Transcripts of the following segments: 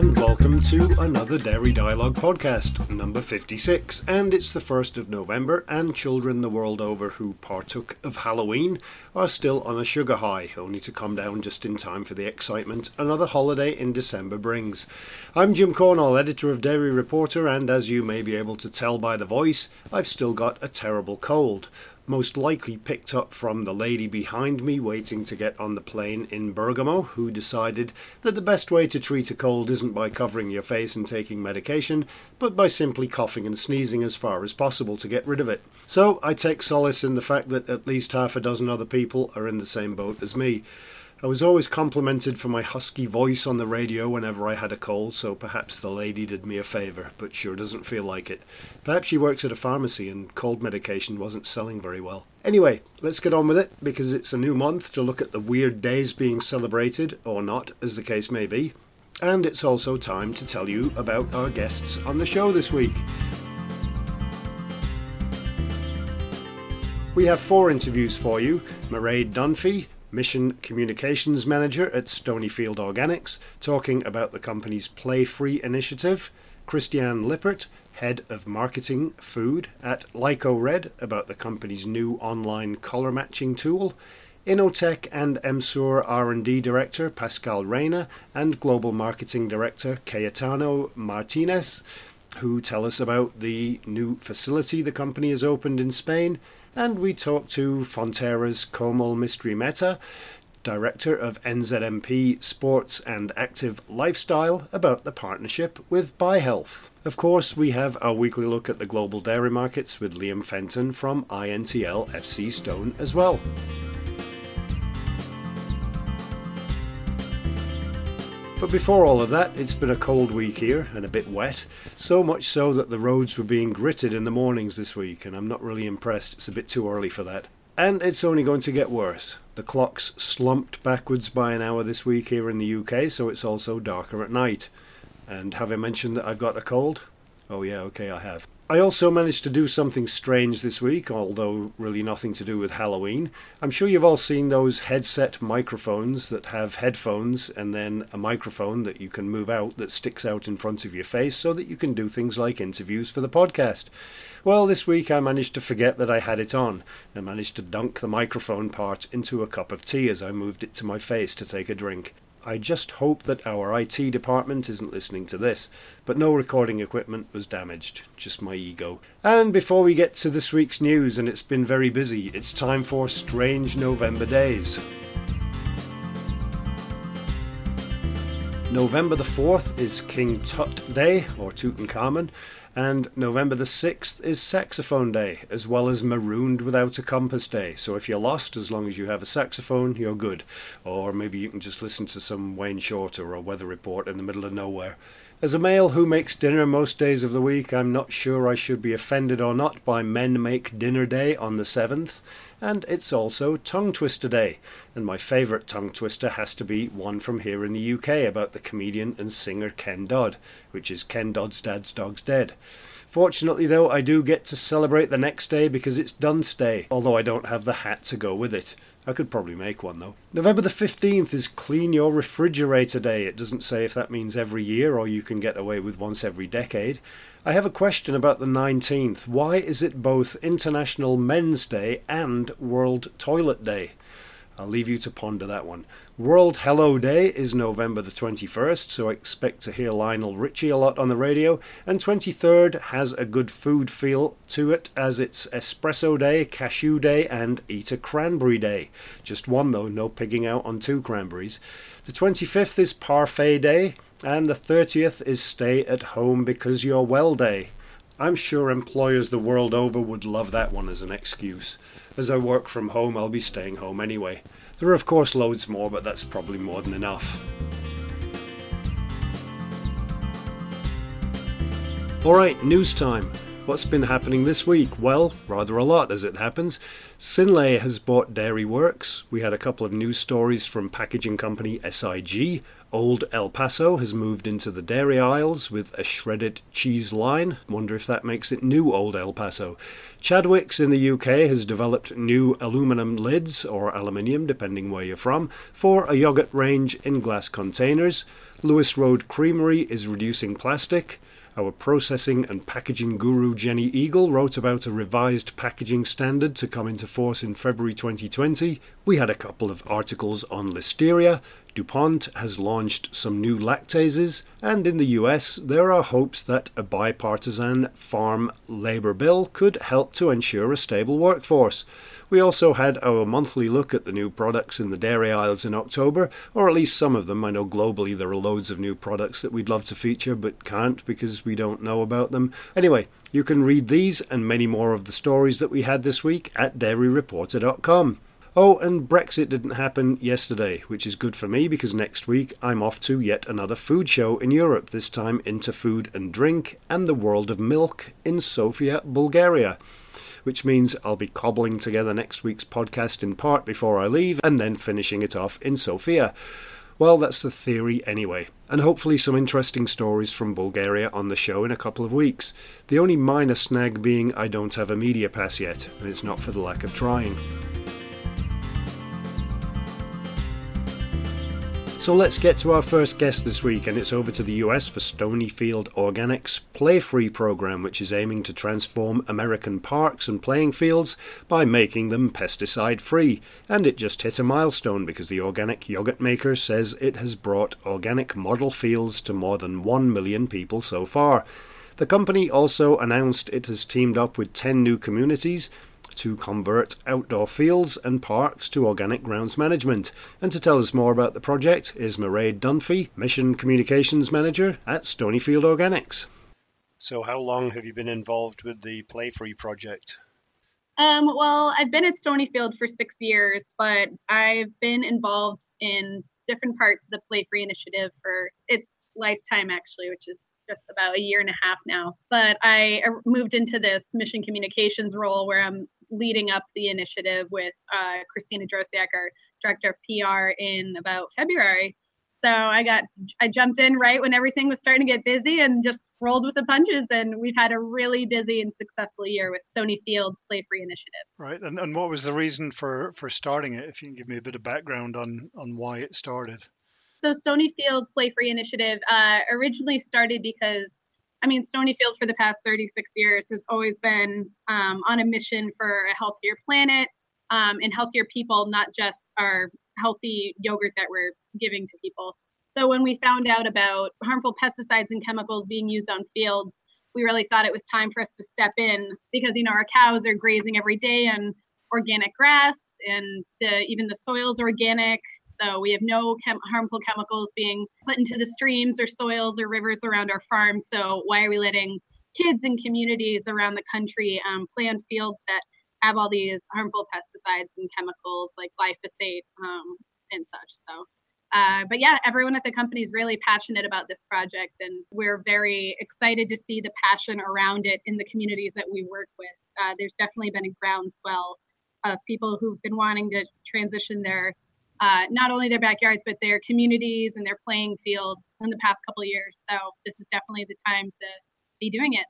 and welcome to another Dairy Dialogue podcast, number 56, and it's the 1st of November, and children the world over who partook of Halloween are still on a sugar high, only to come down just in time for the excitement another holiday in December brings. I'm Jim Cornall, editor of Dairy Reporter, and as you may be able to tell by the voice, I've still got a terrible cold. Most likely picked up from the lady behind me waiting to get on the plane in Bergamo, who decided that the best way to treat a cold isn't by covering your face and taking medication, but by simply coughing and sneezing as far as possible to get rid of it. So I take solace in the fact that at least half a dozen other people are in the same boat as me. I was always complimented for my husky voice on the radio whenever I had a cold, so perhaps the lady did me a favour, but sure doesn't feel like it. Perhaps she works at a pharmacy and cold medication wasn't selling very well. Anyway, let's get on with it, because it's a new month to look at the weird days being celebrated, or not, as the case may be. And it's also time to tell you about our guests on the show this week. We have four interviews for you. Mairead Dunphy, Mission Communications Manager at Stonyfield Organics, talking about the company's Play Free initiative. Christiane Lippert, Head of Marketing Food at LycoRed, about the company's new online colour matching tool. Innotec and EMSUR R&D Director Pascal Reyna and Global Marketing Director Cayetano Martinez, who tell us about the new facility the company has opened in Spain. And we talk to Fonterra's Komal Mistry-Mehta, Director of NZMP Sports and Active Lifestyle, about the partnership with By-Health. Of course, we have our weekly look at the global dairy markets with Liam Fenton from INTL FC Stone as well. But before all of that, it's been a cold week here and a bit wet, so much so that the roads were being gritted in the mornings this week, and I'm not really impressed. It's a bit too early for that. And it's only going to get worse. The clocks slumped backwards by an hour this week here in the UK, so it's also darker at night. And have I mentioned that I've got a cold? Oh yeah, okay, I have. I also managed to do something strange this week, although really nothing to do with Halloween. I'm sure you've all seen those headset microphones that have headphones and then a microphone that you can move out that sticks out in front of your face so that you can do things like interviews for the podcast. Well, this week I managed to forget that I had it on and managed to dunk the microphone part into a cup of tea as I moved it to my face to take a drink. I just hope that our IT department isn't listening to this, but no recording equipment was damaged, just my ego. And before we get to this week's news, and it's been very busy, it's time for Strange November Days. November the 4th is King Tut Day, or Tutankhamun, and November the 6th is Saxophone Day, as well as Marooned Without a Compass Day. So if you're lost, as long as you have a saxophone, you're good. Or maybe you can just listen to some Wayne Shorter or weather report in the middle of nowhere. As a male who makes dinner most days of the week, I'm not sure I should be offended or not by Men Make Dinner Day on the 7th. And it's also Tongue Twister Day, and my favourite tongue twister has to be one from here in the UK about the comedian and singer Ken Dodd, which is Ken Dodd's Dad's Dog's Dead. Fortunately though, I do get to celebrate the next day because it's Dunce Day, although I don't have the hat to go with it. I could probably make one though. November the 15th is Clean Your Refrigerator Day. It doesn't say if that means every year or you can get away with once every decade. I have a question about the 19th. Why is it both International Men's Day and World Toilet Day? I'll leave you to ponder that one. World Hello Day is November the 21st, so I expect to hear Lionel Richie a lot on the radio. And 23rd has a good food feel to it, as it's Espresso Day, Cashew Day, and Eat a Cranberry Day. Just one though, no pigging out on two cranberries. The 25th is Parfait Day, and the 30th is Stay at Home Because You're Well Day. I'm sure employers the world over would love that one as an excuse. As I work from home, I'll be staying home anyway. There are of course loads more, but that's probably more than enough. Alright, news time. What's been happening this week? Well, rather a lot as it happens. Sinlay has bought Dairy Works. We had a couple of news stories from packaging company SIG. Old El Paso has moved into the dairy aisles with a shredded cheese line. Wonder if that makes it new Old El Paso. Chadwick's in the UK has developed new aluminum lids, or aluminium depending where you're from, for a yoghurt range in glass containers. Lewis Road Creamery is reducing plastic. Our processing and packaging guru Jenny Eagle wrote about a revised packaging standard to come into force in February 2020. We had a couple of articles on listeria. DuPont has launched some new lactases. And in the US, there are hopes that a bipartisan farm labour bill could help to ensure a stable workforce. We also had our monthly look at the new products in the dairy aisles in October, or at least some of them. I know globally there are loads of new products that we'd love to feature but can't because we don't know about them. Anyway, you can read these and many more of the stories that we had this week at dairyreporter.com. Oh, and Brexit didn't happen yesterday, which is good for me because next week I'm off to yet another food show in Europe, this time Interfood and Drink and the World of Milk in Sofia, Bulgaria, which means I'll be cobbling together next week's podcast in part before I leave and then finishing it off in Sofia. Well, that's the theory anyway, and hopefully some interesting stories from Bulgaria on the show in a couple of weeks. The only minor snag being I don't have a media pass yet, and it's not for the lack of trying. So let's get to our first guest this week, and it's over to the US for Stonyfield Organics' Play-Free program, which is aiming to transform American parks and playing fields by making them pesticide-free. And it just hit a milestone because the organic yogurt maker says it has brought organic model fields to more than 1 million people so far. The company also announced it has teamed up with 10 new communities to convert outdoor fields and parks to organic grounds management. And to tell us more about the project is Mairead Dunphy, Mission Communications Manager at Stonyfield Organics. So how long have you been involved with the Play-Free project? Well, I've been at Stonyfield for 6 years, but I've been involved in different parts of the Play-Free initiative for its lifetime, actually, which is just about a year and a half now. But I moved into this mission communications role where I'm leading up the initiative with Christina Drosiak, our director of PR, in about February. So I jumped in right when everything was starting to get busy and just rolled with the punches. And we've had a really busy and successful year with Stonyfield's Play-Free initiative. Right. And what was the reason for starting it? If you can give me a bit of background on why it started. So Stonyfield's Play-Free initiative originally started because, Stonyfield for the past 36 years has always been on a mission for a healthier planet and healthier people, not just our healthy yogurt that we're giving to people. So when we found out about harmful pesticides and chemicals being used on fields, we really thought it was time for us to step in because, our cows are grazing every day on organic grass and even the soil's organic. So we have no harmful chemicals being put into the streams or soils or rivers around our farm. So why are we letting kids and communities around the country play on fields that have all these harmful pesticides and chemicals like glyphosate and such? But yeah, everyone at the company is really passionate about this project, and we're very excited to see the passion around it in the communities that we work with. There's definitely been a groundswell of people who've been wanting to transition their not only their backyards, but their communities and their playing fields in the past couple of years. So this is definitely the time to be doing it.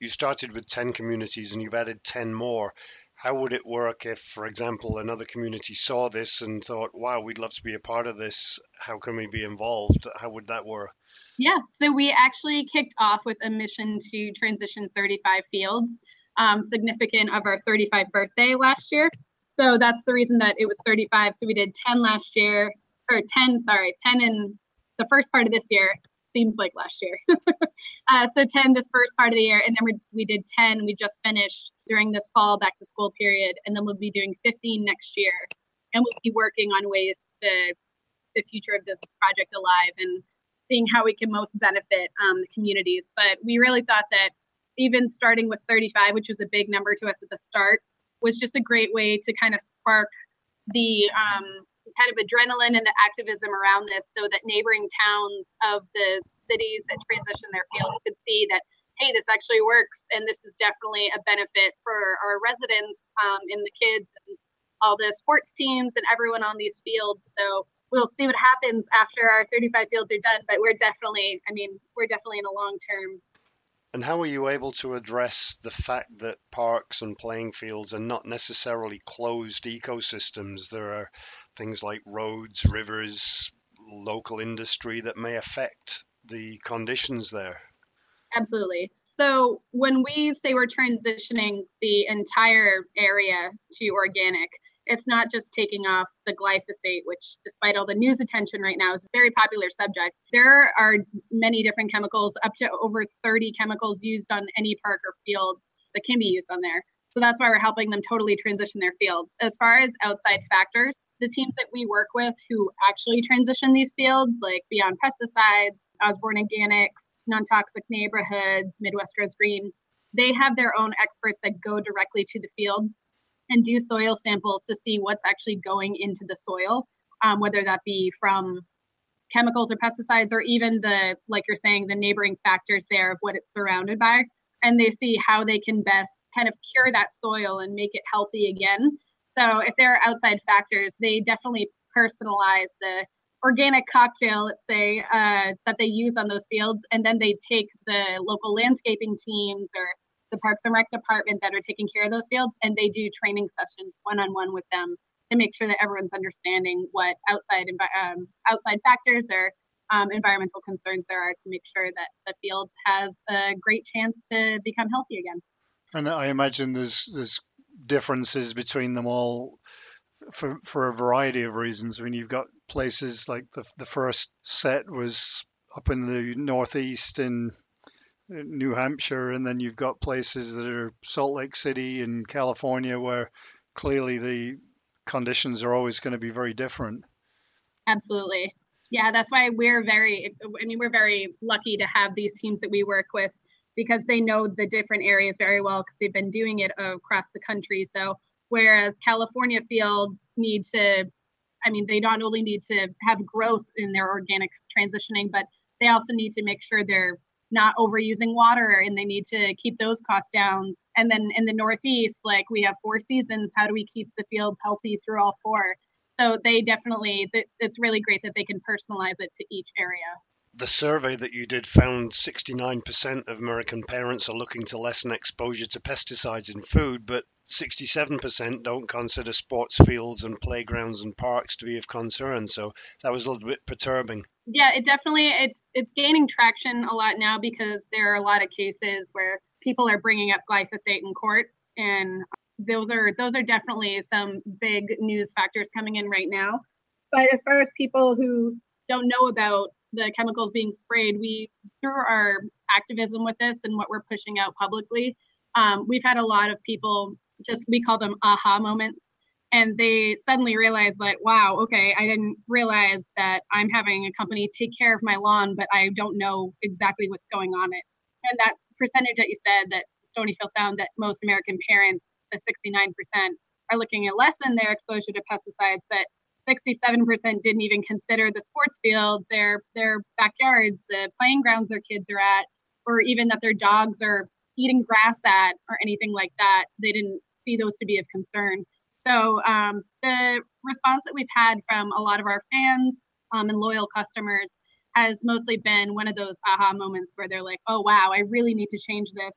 You started with 10 communities and you've added 10 more. How would it work if, for example, another community saw this and thought, wow, we'd love to be a part of this. How can we be involved? How would that work? Yeah, so we actually kicked off with a mission to transition 35 fields, significant of our 35th birthday last year. So that's the reason that it was 35. So we did 10 last year, or 10 in the first part of this year. Seems like last year. So 10 this first part of the year. And then we did 10. We just finished during this fall back to school period. And then we'll be doing 15 next year. And we'll be working on ways to keep the future of this project alive and seeing how we can most benefit the communities. But we really thought that even starting with 35, which was a big number to us at the start, was just a great way to kind of spark the kind of adrenaline and the activism around this so that neighboring towns of the cities that transition their fields could see that, hey, this actually works. And this is definitely a benefit for our residents and the kids and all the sports teams and everyone on these fields. So we'll see what happens after our 35 fields are done, but we're definitely in a long term. And how are you able to address the fact that parks and playing fields are not necessarily closed ecosystems? There are things like roads, rivers, local industry that may affect the conditions there. Absolutely. So when we say we're transitioning the entire area to organic, it's not just taking off the glyphosate, which despite all the news attention right now is a very popular subject. There are many different chemicals, up to over 30 chemicals used on any park or fields that can be used on there. So that's why we're helping them totally transition their fields. As far as outside factors, the teams that we work with who actually transition these fields, like Beyond Pesticides, Osborne Organics, Non-Toxic Neighborhoods, Midwest Grows Green, they have their own experts that go directly to the field and do soil samples to see what's actually going into the soil, whether that be from chemicals or pesticides, or even the, like you're saying, the neighboring factors there of what it's surrounded by. And they see how they can best kind of cure that soil and make it healthy again. So if there are outside factors, they definitely personalize the organic cocktail, let's say, that they use on those fields. And then they take the local landscaping teams or the Parks and Rec department that are taking care of those fields, and they do training sessions one-on-one with them to make sure that everyone's understanding what outside factors or environmental concerns there are to make sure that the field has a great chance to become healthy again. And I imagine there's differences between them all for a variety of reasons. I mean, you've got places like the first set was up in the northeast in New Hampshire, and then you've got places that are Salt Lake City and California, where clearly the conditions are always going to be very different. Absolutely. Yeah, that's why we're very lucky to have these teams that we work with, because they know the different areas very well because they've been doing it across the country. So whereas California fields they not only need to have growth in their organic transitioning, but they also need to make sure they're not overusing water, and they need to keep those costs down. And then in the Northeast, like we have four seasons, how do we keep the fields healthy through all four? So they definitely, it's really great that they can personalize it to each area. The survey that you did found 69% of American parents are looking to lessen exposure to pesticides in food, but 67% don't consider sports fields and playgrounds and parks to be of concern. So that was a little bit perturbing. Yeah, it definitely, it's gaining traction a lot now because there are a lot of cases where people are bringing up glyphosate in courts, and those are definitely some big news factors coming in right now. But as far as people who don't know about the chemicals being sprayed, through our activism with this and what we're pushing out publicly, we've had a lot of people, just, we call them aha moments. And they suddenly realize, like, wow, okay, I didn't realize that I'm having a company take care of my lawn, but I don't know exactly what's going on it. And that percentage that you said that Stonyfield found, that most American parents, the 69%, are looking at lessen their exposure to pesticides, but 67% didn't even consider the sports fields, their backyards, the playing grounds their kids are at, or even that their dogs are eating grass at, or anything like that. They didn't see those to be of concern. So the response that we've had from a lot of our fans and loyal customers has mostly been one of those aha moments where they're like, oh, wow, I really need to change this.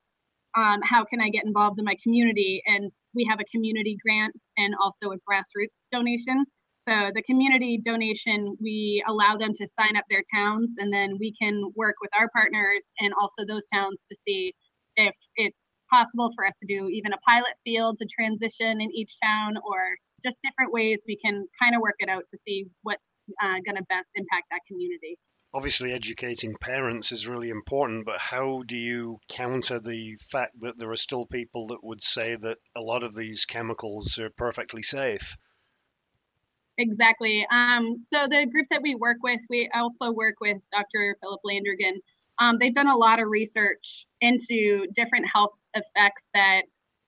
How can I get involved in my community? And we have a community grant and also a grassroots donation. So the community donation, we allow them to sign up their towns, and then we can work with our partners and also those towns to see if it's possible for us to do even a pilot field to transition in each town, or just different ways we can kind of work it out to see what's going to best impact that community. Obviously, educating parents is really important, but how do you counter the fact that there are still people that would say that a lot of these chemicals are perfectly safe? Exactly. So the group that we work with, we also work with Dr. Philip Landergan. They've done a lot of research into different health effects that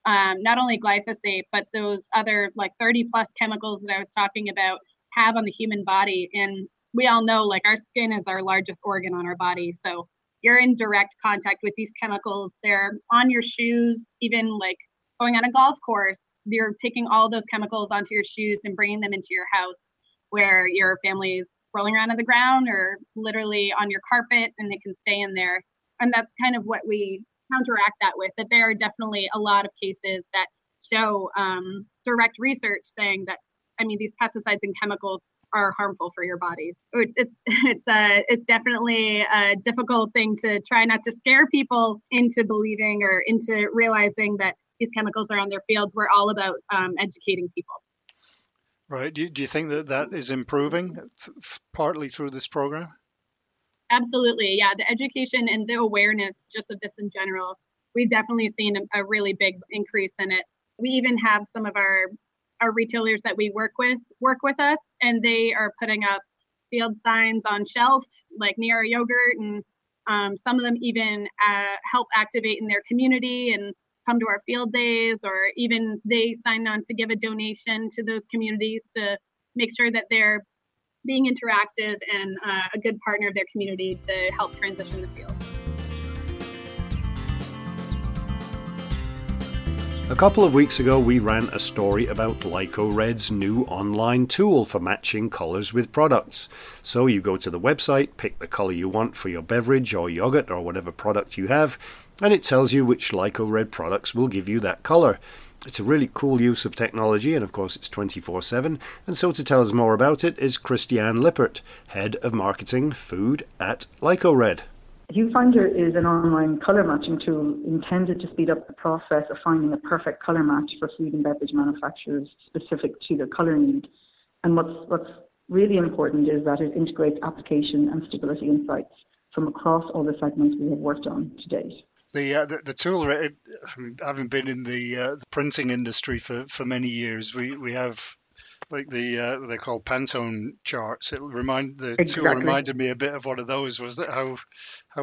not only glyphosate, but those other like 30 plus chemicals that I was talking about have on the human body. And we all know, like, our skin is our largest organ on our body. So you're in direct contact with these chemicals. They're on your shoes, even like going on a golf course. You're taking all those chemicals onto your shoes and bringing them into your house. where your family's rolling around on the ground or literally on your carpet and they can stay in there. And that's kind of what we counteract that with, that there are definitely a lot of cases that show direct research saying that, I mean, these pesticides and chemicals are harmful for your bodies. It's definitely a difficult thing to try not to scare people into believing or into realizing that these chemicals are on their fields. We're all about educating people. Right. Do you think that is improving partly through this program? Absolutely. Yeah. The education and the awareness just of this in general, we've definitely seen a really big increase in it. We even have some of our retailers that we work with us, and they are putting up field signs on shelf, like near our yogurt. And some of them even help activate in their community and come to our field days, or even they sign on to give a donation to those communities to make sure that they're being interactive and a good partner of their community to help transition the field. A couple of weeks ago, we ran a story about LycoRed's new online tool for matching colours with products. So you go to the website, pick the colour you want for your beverage or yogurt or whatever product you have, and it tells you which LycoRed products will give you that colour. It's a really cool use of technology, and of course it's 24/7. And so to tell us more about it is Christiane Lippert, Head of Marketing Food at LycoRed. QFinder is an online colour matching tool intended to speed up the process of finding a perfect colour match for food and beverage manufacturers specific to their colour need. And what's really important is that it integrates application and stability insights from across all the segments we have worked on to date. The tool, having been in the printing industry for many years, we have like they're called Pantone charts. Tool reminded me a bit of one of those. Was that how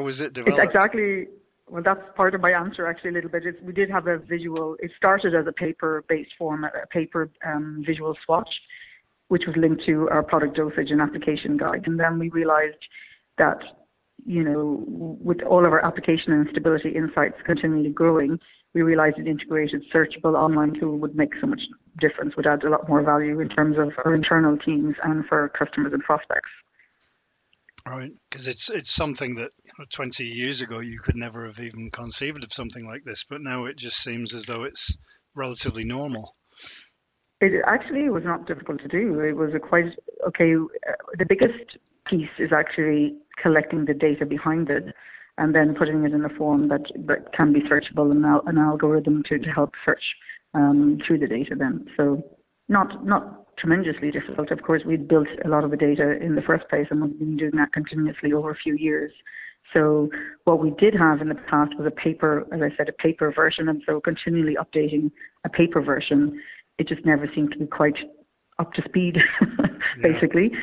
was it developed? It's exactly. Well, that's part of my answer actually a little bit. We did have a visual. It started as a paper-based form, a paper visual swatch, which was linked to our product dosage and application guide. And then we realized that, you know, with all of our application and stability insights continually growing, we realized an integrated, searchable online tool would make so much difference, would add a lot more value in terms of our internal teams and for customers and prospects. Right, because it's something that 20 years ago you could never have even conceived of something like this, but now it just seems as though it's relatively normal. It actually was not difficult to do. It was the biggest piece is actually collecting the data behind it and then putting it in a form that can be searchable and an algorithm to help search through the data then. So not tremendously difficult. Of course, we'd built a lot of the data in the first place and we've been doing that continuously over a few years. So what we did have in the past was a paper version. And so continually updating a paper version, it just never seemed to be quite up to speed, basically. Yeah.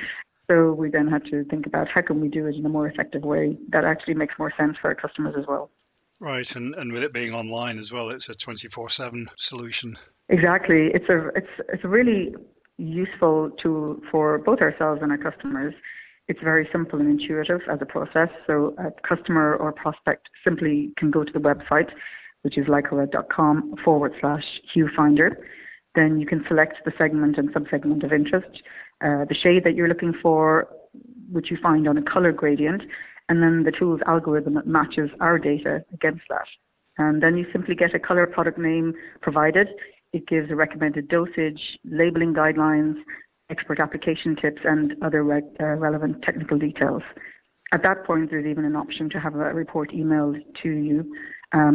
So we then had to think about how can we do it in a more effective way that actually makes more sense for our customers as well. Right, and with it being online as well, it's a 24/7 solution. Exactly. It's a really useful tool for both ourselves and our customers. It's very simple and intuitive as a process. So a customer or prospect simply can go to the website, which is lycored.com/QFinder. Then you can select the segment and subsegment of interest, the shade that you're looking for, which you find on a color gradient, and then the tool's algorithm that matches our data against that. And then you simply get a color product name provided. It gives a recommended dosage, labeling guidelines, expert application tips, and other relevant technical details. At that point, there's even an option to have a report emailed to you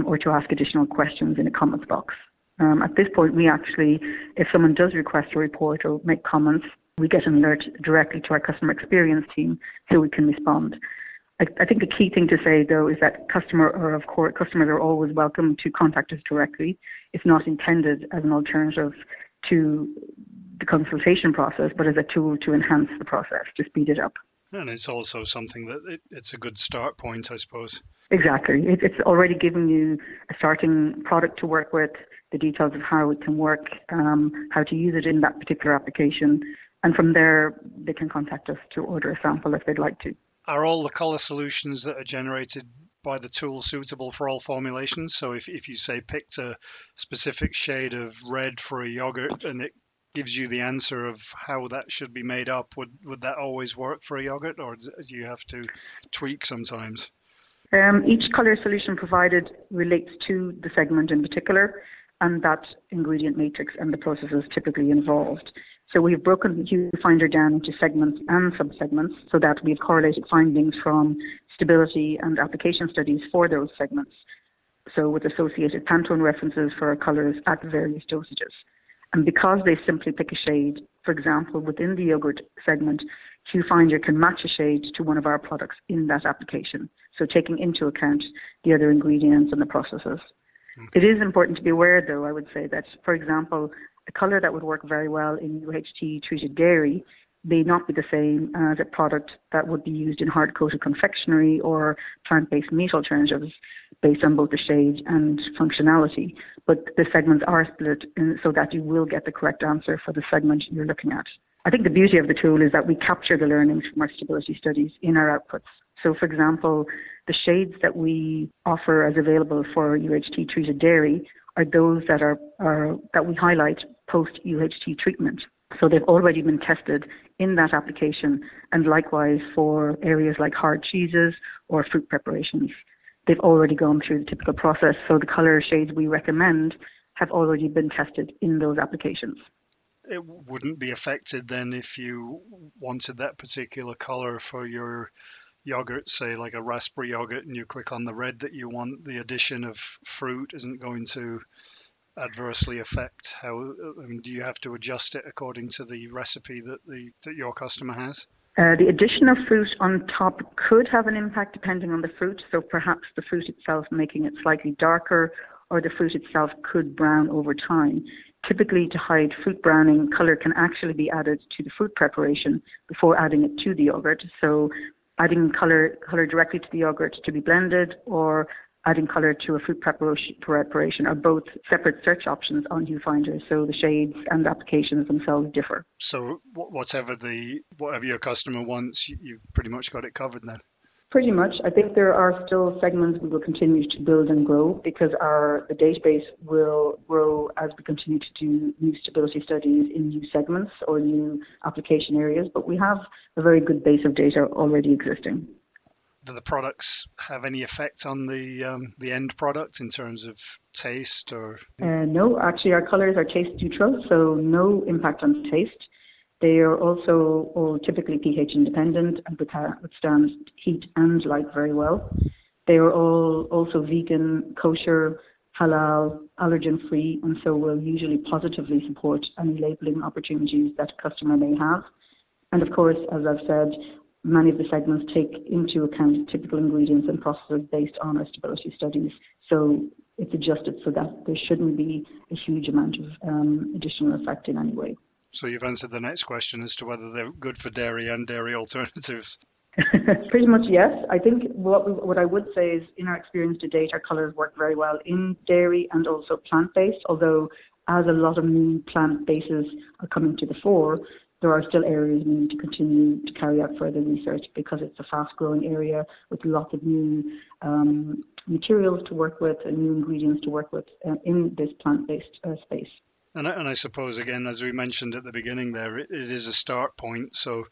or to ask additional questions in a comments box. At this point, we actually, if someone does request a report or make comments, we get an alert directly to our customer experience team so we can respond. I think the key thing to say, though, is that customers are always welcome to contact us directly. It's not intended as an alternative to the consultation process, but as a tool to enhance the process, to speed it up. And it's also something that it's a good start point, I suppose. Exactly. It's already giving you a starting product to work with, the details of how it can work, how to use it in that particular application. And from there, they can contact us to order a sample if they'd like to. Are all the colour solutions that are generated by the tool suitable for all formulations? So if you say picked a specific shade of red for a yogurt and it gives you the answer of how that should be made up. Would that always work for a yogurt, or do you have to tweak sometimes? Each colour solution provided relates to the segment in particular and that ingredient matrix and the processes typically involved. So we've broken QFinder down into segments and subsegments so that we've correlated findings from stability and application studies for those segments, so with associated Pantone references for our colours at various dosages. And because they simply pick a shade, for example, within the yogurt segment, QFinder can match a shade to one of our products in that application, so taking into account the other ingredients and the processes. Okay. It is important to be aware, though, I would say, that, for example, a colour that would work very well in UHT-treated dairy may not be the same as a product that would be used in hard-coated confectionery or plant-based meat alternatives based on both the shade and functionality. But the segments are split so that you will get the correct answer for the segment you're looking at. I think the beauty of the tool is that we capture the learnings from our stability studies in our outputs. So, for example, the shades that we offer as available for UHT-treated dairy are those that are that we highlight post-UHT treatment. So they've already been tested in that application, and likewise for areas like hard cheeses or fruit preparations. They've already gone through the typical process, so the colour shades we recommend have already been tested in those applications. It wouldn't be affected then if you wanted that particular colour for your yogurt, say like a raspberry yogurt, and you click on the red that you want, the addition of fruit isn't going to adversely affect how? I mean, do you have to adjust it according to the recipe that your customer has? The addition of fruit on top could have an impact depending on the fruit. So perhaps the fruit itself making it slightly darker, or the fruit itself could brown over time. Typically, to hide fruit browning, colour can actually be added to the fruit preparation before adding it to the yogurt. So adding colour directly to the yogurt to be blended, or adding colour to a fruit preparation are both separate search options on QFinder, so the shades and applications themselves differ. So whatever your customer wants, you've pretty much got it covered then? Pretty much. I think there are still segments we will continue to build and grow, because the database will grow as we continue to do new stability studies in new segments or new application areas, but we have a very good base of data already existing. Do the products have any effect on the end product in terms of taste or? No, actually our colours are taste neutral, so no impact on taste. They are also all typically pH independent and withstand heat and light very well. They are all also vegan, kosher, halal, allergen free, and so will usually positively support any labelling opportunities that a customer may have. And of course, as I've said, many of the segments take into account typical ingredients and processes based on our stability studies. So it's adjusted so that there shouldn't be a huge amount of additional effect in any way. So you've answered the next question as to whether they're good for dairy and dairy alternatives. Pretty much, yes. I think what I would say is, in our experience to date, our colours work very well in dairy and also plant-based, although as a lot of new plant bases are coming to the fore, there are still areas we need to continue to carry out further research, because it's a fast-growing area with lots of new materials to work with and new ingredients to work with in this plant-based space. And I suppose, again, as we mentioned at the beginning there, it is a start point. So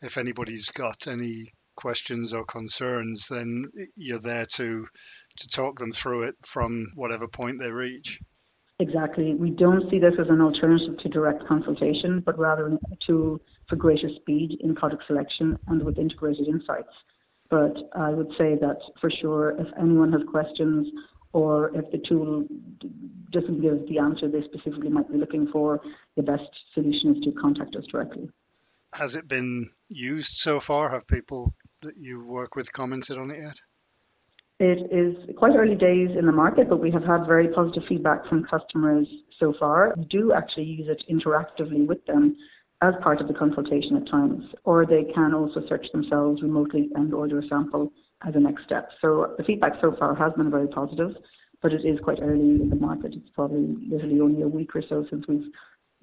if anybody's got any questions or concerns, then you're there to talk them through it from whatever point they reach. Exactly. We don't see this as an alternative to direct consultation, but rather a tool for greater speed in product selection and with integrated insights. But I would say that for sure, if anyone has questions or if the tool doesn't give the answer they specifically might be looking for, the best solution is to contact us directly. Has it been used so far? Have people that you work with commented on it yet? It is quite early days in the market, but we have had very positive feedback from customers so far. We do actually use it interactively with them as part of the consultation at times, or they can also search themselves remotely and order a sample as a next step. So the feedback so far has been very positive, but it is quite early in the market. It's probably literally only a week or so since we've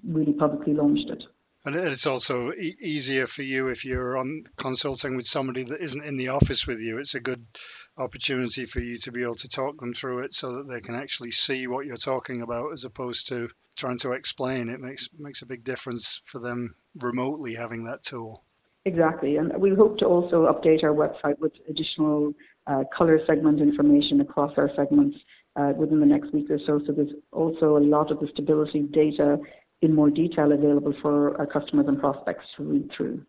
really publicly launched it. And it's also easier for you if you're on consulting with somebody that isn't in the office with you. It's a good opportunity for you to be able to talk them through it so that they can actually see what you're talking about as opposed to trying to explain. It makes a big difference for them remotely having that tool. Exactly. And we hope to also update our website with additional colour segment information across our segments within the next week or so. So there's also a lot of the stability data in more detail available for our customers and prospects to read through.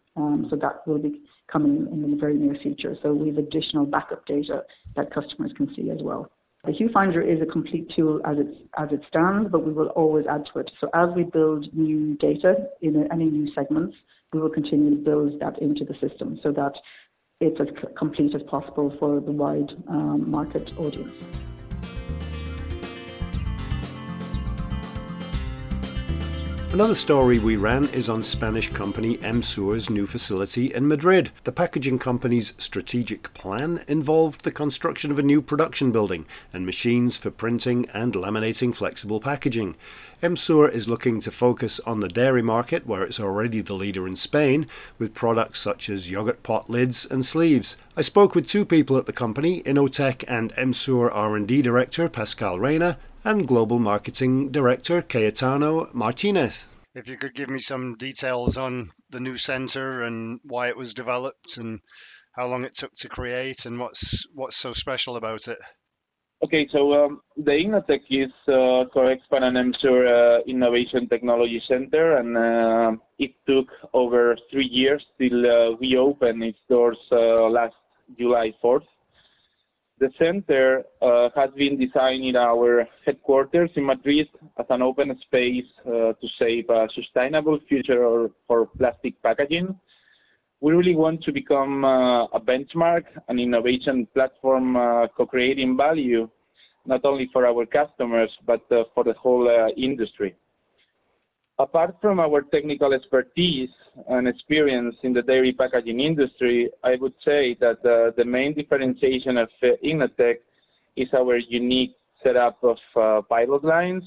So that will be coming in the very near future. So we have additional backup data that customers can see as well. The QFinder is a complete tool as it stands, but we will always add to it. So as we build new data in any new segments, we will continue to build that into the system so that it's as complete as possible for the wide market audience. Another story we ran is on Spanish company EMSUR's new facility in Madrid. The packaging company's strategic plan involved the construction of a new production building and machines for printing and laminating flexible packaging. EMSUR is looking to focus on the dairy market, where it's already the leader in Spain, with products such as yogurt pot lids and sleeves. I spoke with two people at the company, Innotec and EMSUR R&D Director Pascal Reyna, and Global Marketing Director Cayetano Martinez. If you could give me some details on the new centre and why it was developed and how long it took to create and what's so special about it. Okay, so the Innotec is Coexpan and EMSUR Innovation Technology Centre, and it took over 3 years till we opened its doors last July 4th. The center has been designed in our headquarters in Madrid as an open space to save a sustainable future for plastic packaging. We really want to become a benchmark, an innovation platform co-creating value, not only for our customers, but for the whole industry. Apart from our technical expertise and experience in the dairy packaging industry, I would say that the main differentiation of Innotec is our unique setup of pilot lines,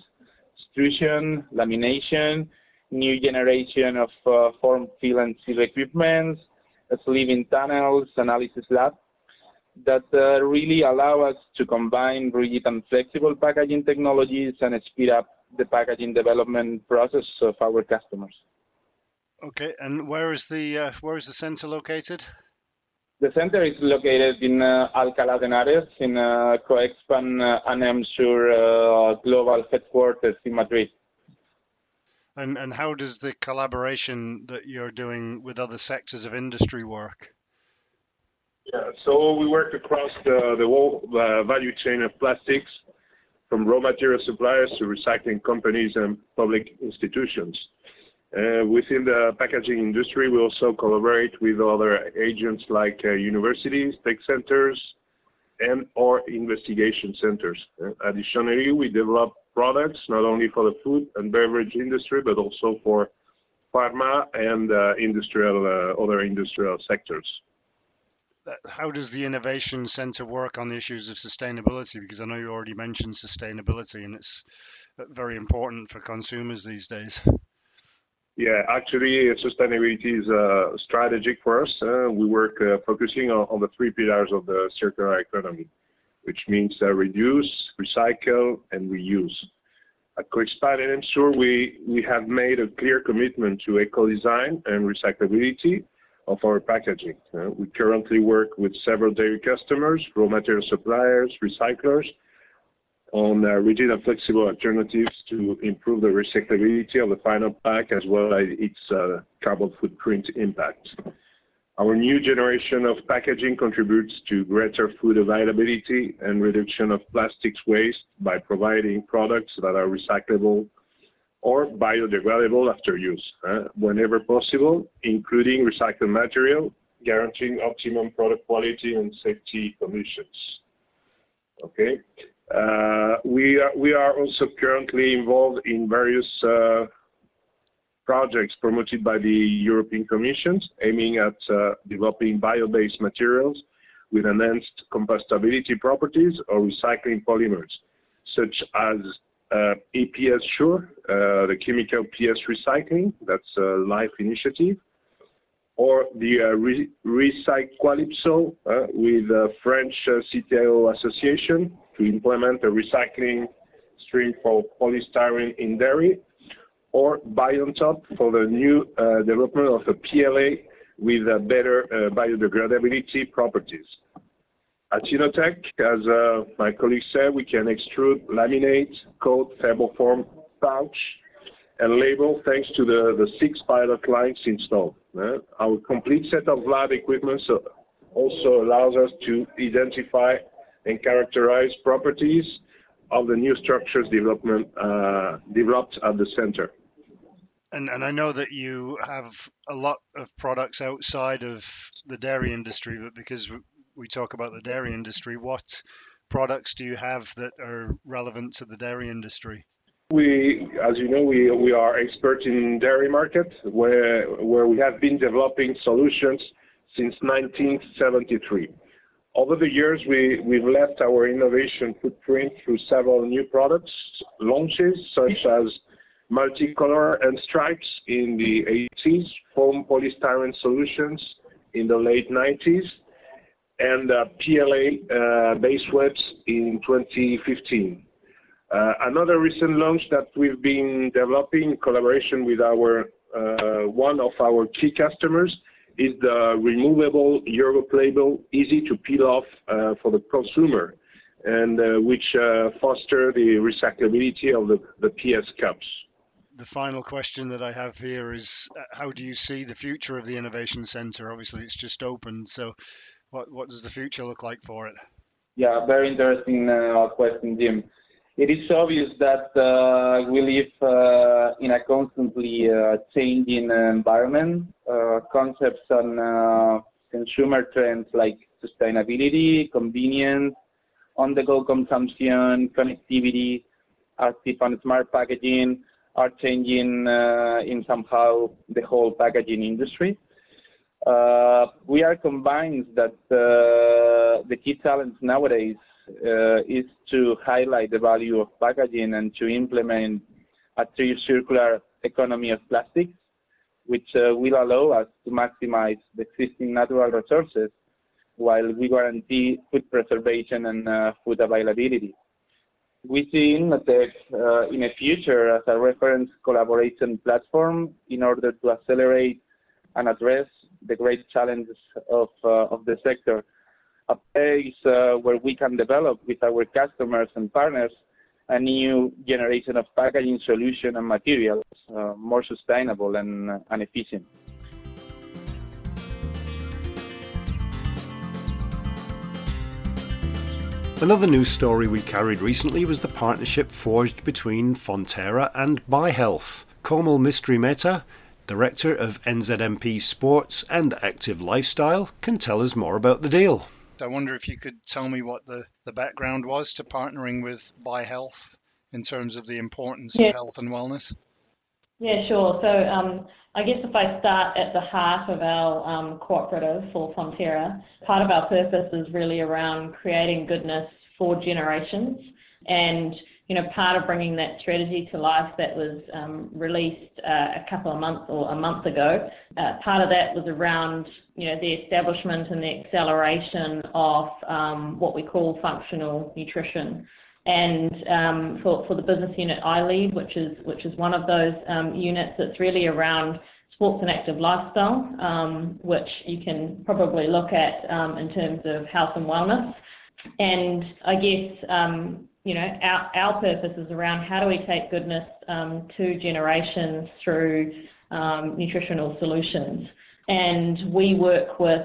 extrusion, lamination, new generation of form, fill and seal equipment, sleeving tunnels, analysis lab, that really allow us to combine rigid and flexible packaging technologies and speed up the packaging development process of our customers. Okay, and where is the center located? The center is located in Alcalá de Henares, in Coexpan and EMSUR global headquarters in Madrid. And how does the collaboration that you're doing with other sectors of industry work? Yeah, so we work across the whole value chain of plastics, from raw material suppliers to recycling companies and public institutions. Within the packaging industry, we also collaborate with other agents like universities, tech centers, and or investigation centers. Additionally, we develop products not only for the food and beverage industry, but also for pharma and other industrial sectors. How does the Innovation Centre work on the issues of sustainability? Because I know you already mentioned sustainability, and it's very important for consumers these days. Yeah, actually, sustainability is strategic for us. We work focusing on the three pillars of the circular economy, which means reduce, recycle, and reuse. At Coexpan and EMSUR, we have made a clear commitment to eco-design and recyclability of our packaging. We currently work with several dairy customers, raw material suppliers, recyclers on rigid and flexible alternatives to improve the recyclability of the final pack as well as its carbon footprint impact. Our new generation of packaging contributes to greater food availability and reduction of plastics waste by providing products that are recyclable or biodegradable after use, whenever possible, including recycled material, guaranteeing optimum product quality and safety conditions. Okay, we are also currently involved in various projects promoted by the European Commission, aiming at developing bio-based materials with enhanced compostability properties or recycling polymers, such as EPS Sure, the chemical PS recycling, that's a live initiative, or the Recycalypso with the French CTO Association to implement a recycling stream for polystyrene in dairy, or BioNTop for the new development of the PLA with better biodegradability properties. At Innotec, as my colleague said, we can extrude, laminate, coat, thermoform, pouch, and label thanks to the 6 pilot lines installed. Our complete set of lab equipment also allows us to identify and characterize properties of the new structures developed at the center. And I know that you have a lot of products outside of the dairy industry, but because we talk about the dairy industry, what products do you have that are relevant to the dairy industry? We, as you know, we are experts in dairy market, where we have been developing solutions since 1973. Over the years, we've left our innovation footprint through several new products launches, such as multicolor and stripes in the 80s, foam polystyrene solutions in the late 90s, and PLA base webs in 2015. Another recent launch that we've been developing in collaboration with our one of our key customers is the removable Europlayable, easy to peel off for the consumer, and which foster the recyclability of the PS cups. The final question that I have here is, how do you see the future of the Innovation Center? Obviously, it's just opened, so what does the future look like for it? Yeah, very interesting question, Jim. It is obvious that we live in a constantly changing environment. Concepts on consumer trends like sustainability, convenience, on-the-go consumption, connectivity, active and smart packaging are changing in somehow the whole packaging industry. We are convinced that the key challenge nowadays is to highlight the value of packaging and to implement a true circular economy of plastics, which will allow us to maximize the existing natural resources while we guarantee food preservation and food availability. We see Innotec in the future as a reference collaboration platform in order to accelerate and address the great challenges of the sector. A place where we can develop with our customers and partners a new generation of packaging solution and materials, more sustainable and efficient. Another news story we carried recently was the partnership forged between Fonterra and By-Health. Komal Mistry-Mehta, Director of NZMP Sports and Active Lifestyle, can tell us more about the deal. I wonder if you could tell me what the background was to partnering with By-Health in terms of the importance of health and wellness. Yeah, sure. So I guess if I start at the heart of our cooperative for Fonterra, part of our purpose is really around creating goodness for generations. And, you know, part of bringing that strategy to life that was released a month ago, part of that was around, you know, the establishment and the acceleration of what we call functional nutrition. And for the business unit I lead, which is one of those units, it's really around sports and active lifestyle, which you can probably look at in terms of health and wellness. And I guess, you know, our purpose is around how do we take goodness to generations through nutritional solutions. And we work with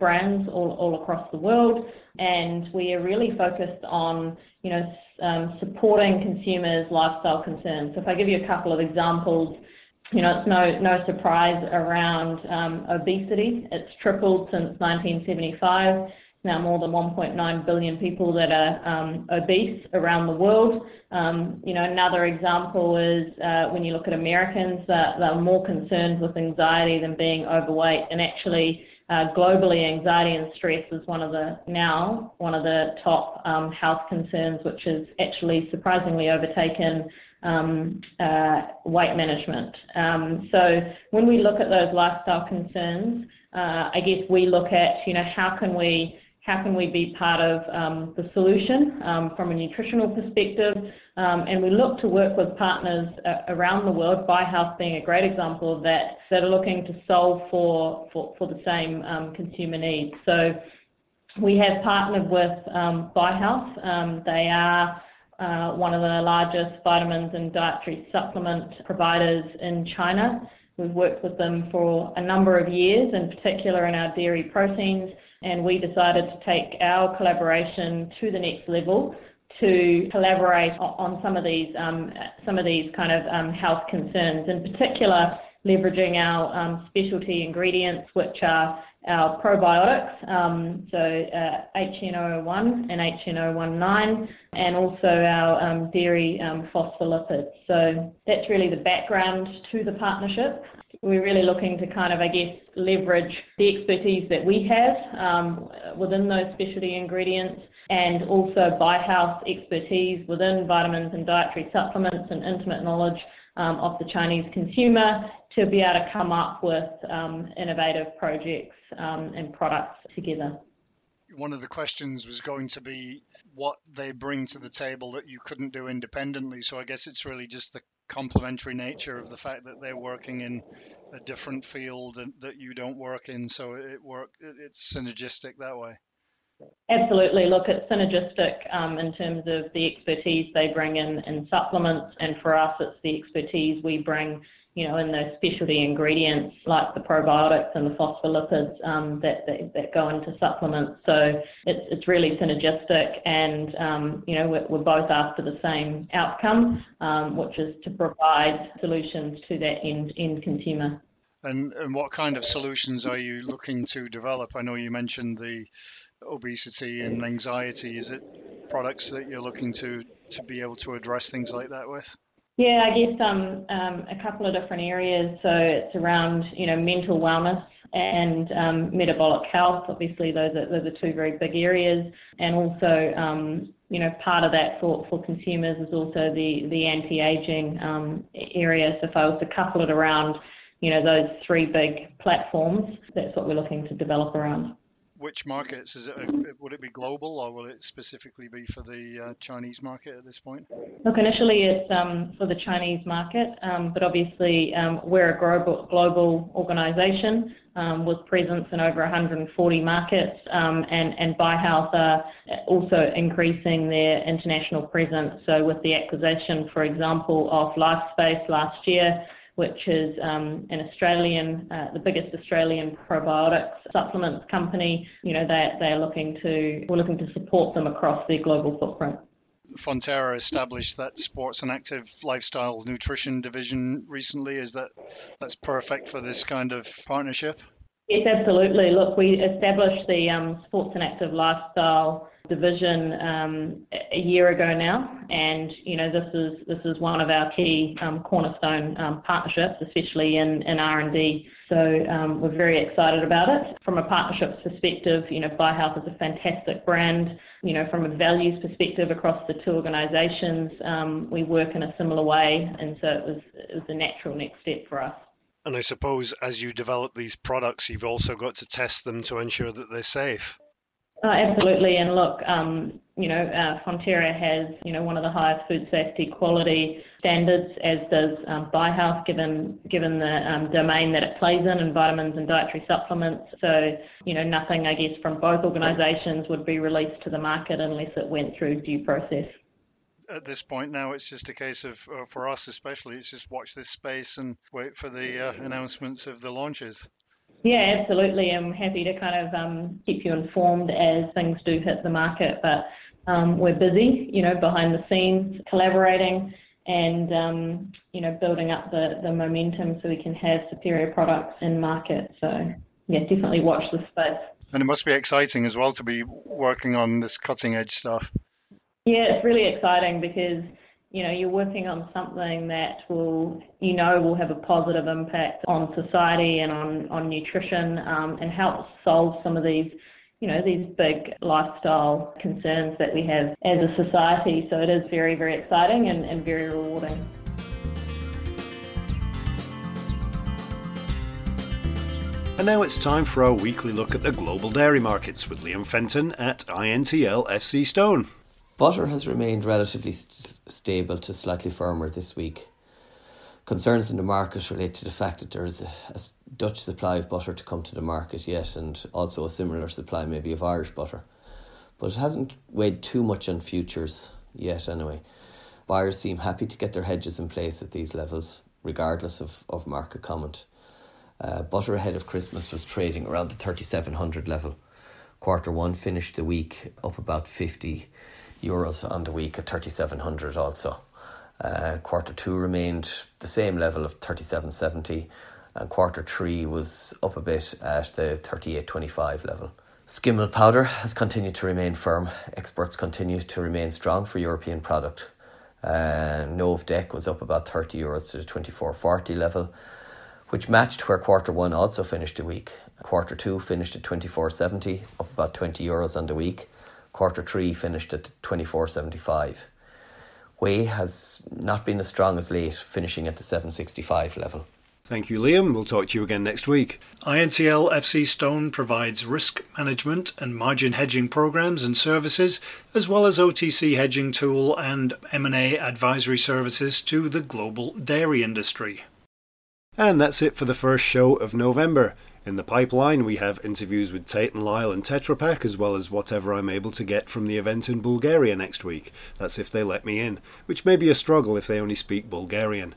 brands all across the world, and we are really focused on, you know, supporting consumers' lifestyle concerns. So if I give you a couple of examples, you know, it's no surprise around obesity. It's tripled since 1975. Now more than 1.9 billion people that are obese around the world. You know, another example is when you look at Americans, they're more concerned with anxiety than being overweight. And actually, Globally, anxiety and stress is one of the top health concerns, which has actually surprisingly overtaken weight management. So when we look at those lifestyle concerns, I guess we look at, you know, how can we be part of the solution from a nutritional perspective, and we look to work with partners around the world, By-Health being a great example of that, that are looking to solve for the same consumer needs. So we have partnered with By-Health. They are one of the largest vitamins and dietary supplement providers in China. We've worked with them for a number of years, in particular in our dairy proteins, and we decided to take our collaboration to the next level to collaborate on some of these kind of health concerns, in particular leveraging our specialty ingredients, which are our probiotics, so HNO1 and HNO19, and also our dairy phospholipids. So that's really the background to the partnership. We're really looking to kind of, I guess, leverage the expertise that we have within those specialty ingredients, and also By-Health expertise within vitamins and dietary supplements and intimate knowledge of the Chinese consumer, to be able to come up with innovative projects and products together. One of the questions was going to be what they bring to the table that you couldn't do independently. So I guess it's really just the complementary nature of the fact that they're working in a different field that you don't work in. So it's synergistic that way. Absolutely. Look, it's synergistic in terms of the expertise they bring in supplements, and for us, it's the expertise we bring, you know, in those specialty ingredients like the probiotics and the phospholipids that go into supplements. So it's really synergistic, and you know, we're both after the same outcome, which is to provide solutions to that end consumer. And what kind of solutions are you looking to develop? I know you mentioned the obesity and anxiety. Is it products that you're looking to be able to address things like that with? Yeah, I guess a couple of different areas. So it's around, you know, mental wellness and metabolic health. Obviously, those are two very big areas. And also, you know, part of that for consumers is also the anti-aging area. So if I was to couple it around, you know, those three big platforms, that's what we're looking to develop around. Which markets? Would it be global, or will it specifically be for the Chinese market at this point? Look, initially it's for the Chinese market, but obviously we're a global organisation with presence in over 140 markets, and By-Health are also increasing their international presence. So with the acquisition, for example, of LifeSpace last year, which is an Australian, the biggest Australian probiotics supplements company. You know, we're looking to support them across their global footprint. Fonterra established that sports and active lifestyle nutrition division recently. Is that's perfect for this kind of partnership? Yes, absolutely. Look, we established the sports and active lifestyle division a year ago now, and you know, this is one of our key cornerstone partnerships, especially in R&D. So we're very excited about it. From a partnerships perspective, you know, By-Health is a fantastic brand. You know, from a values perspective across the two organisations, we work in a similar way, and so it was a natural next step for us. And I suppose as you develop these products, you've also got to test them to ensure that they're safe. Oh, absolutely. And look, you know, Fonterra has, you know, one of the highest food safety quality standards, as does By-Health, given the domain that it plays in vitamins and dietary supplements. So, you know, nothing, I guess, from both organisations would be released to the market unless it went through due process. At this point now, it's just a case of, for us especially, it's just watch this space and wait for the announcements of the launches. Yeah, absolutely. I'm happy to kind of keep you informed as things do hit the market, but we're busy, you know, behind the scenes, collaborating and, you know, building up the momentum so we can have superior products in market. So, yeah, definitely watch this space. And it must be exciting as well to be working on this cutting edge stuff. Yeah, it's really exciting because you know, you're working on something that will, you know, will have a positive impact on society and on nutrition, and help solve some of these, you know, these big lifestyle concerns that we have as a society. So it is very, very exciting and very rewarding. And now it's time for our weekly look at the global dairy markets with Liam Fenton at INTL FC Stone. Butter has remained relatively stable to slightly firmer this week. Concerns in the market relate to the fact that there is a Dutch supply of butter to come to the market yet, and also a similar supply maybe of Irish butter. But it hasn't weighed too much on futures yet anyway. Buyers seem happy to get their hedges in place at these levels, regardless of market comment. Butter ahead of Christmas was trading around the 3,700 level. Quarter one finished the week up about 50 euros on the week at 3,700 also. Quarter two remained the same level of 3,770, and quarter three was up a bit at the 3,825 level. Skim milk powder has continued to remain firm. Exports continue to remain strong for European product. Novdec was up about 30 euros to the 24.40 level, which matched where quarter one also finished the week. Quarter two finished at 24.70, up about 20 euros on the week. Quarter three finished at 24.75. Whey has not been as strong as late, finishing at the 7.65 level. Thank you, Liam. We'll talk to you again next week. INTL FC Stone provides risk management and margin hedging programs and services, as well as OTC hedging tool and M&A advisory services to the global dairy industry. And that's it for the first show of November. In the pipeline, we have interviews with Tate & Lyle and Tetra Pak, as well as whatever I'm able to get from the event in Bulgaria next week. That's if they let me in, which may be a struggle if they only speak Bulgarian.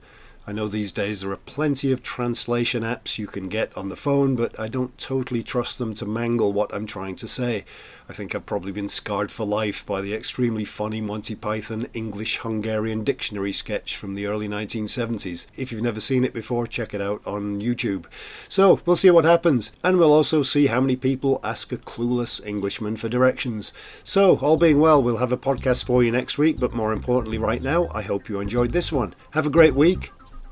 I know these days there are plenty of translation apps you can get on the phone, but I don't totally trust them to mangle what I'm trying to say. I think I've probably been scarred for life by the extremely funny Monty Python English-Hungarian Dictionary sketch from the early 1970s. If you've never seen it before, check it out on YouTube. So, we'll see what happens, and we'll also see how many people ask a clueless Englishman for directions. So, all being well, we'll have a podcast for you next week, but more importantly right now, I hope you enjoyed this one. Have a great week,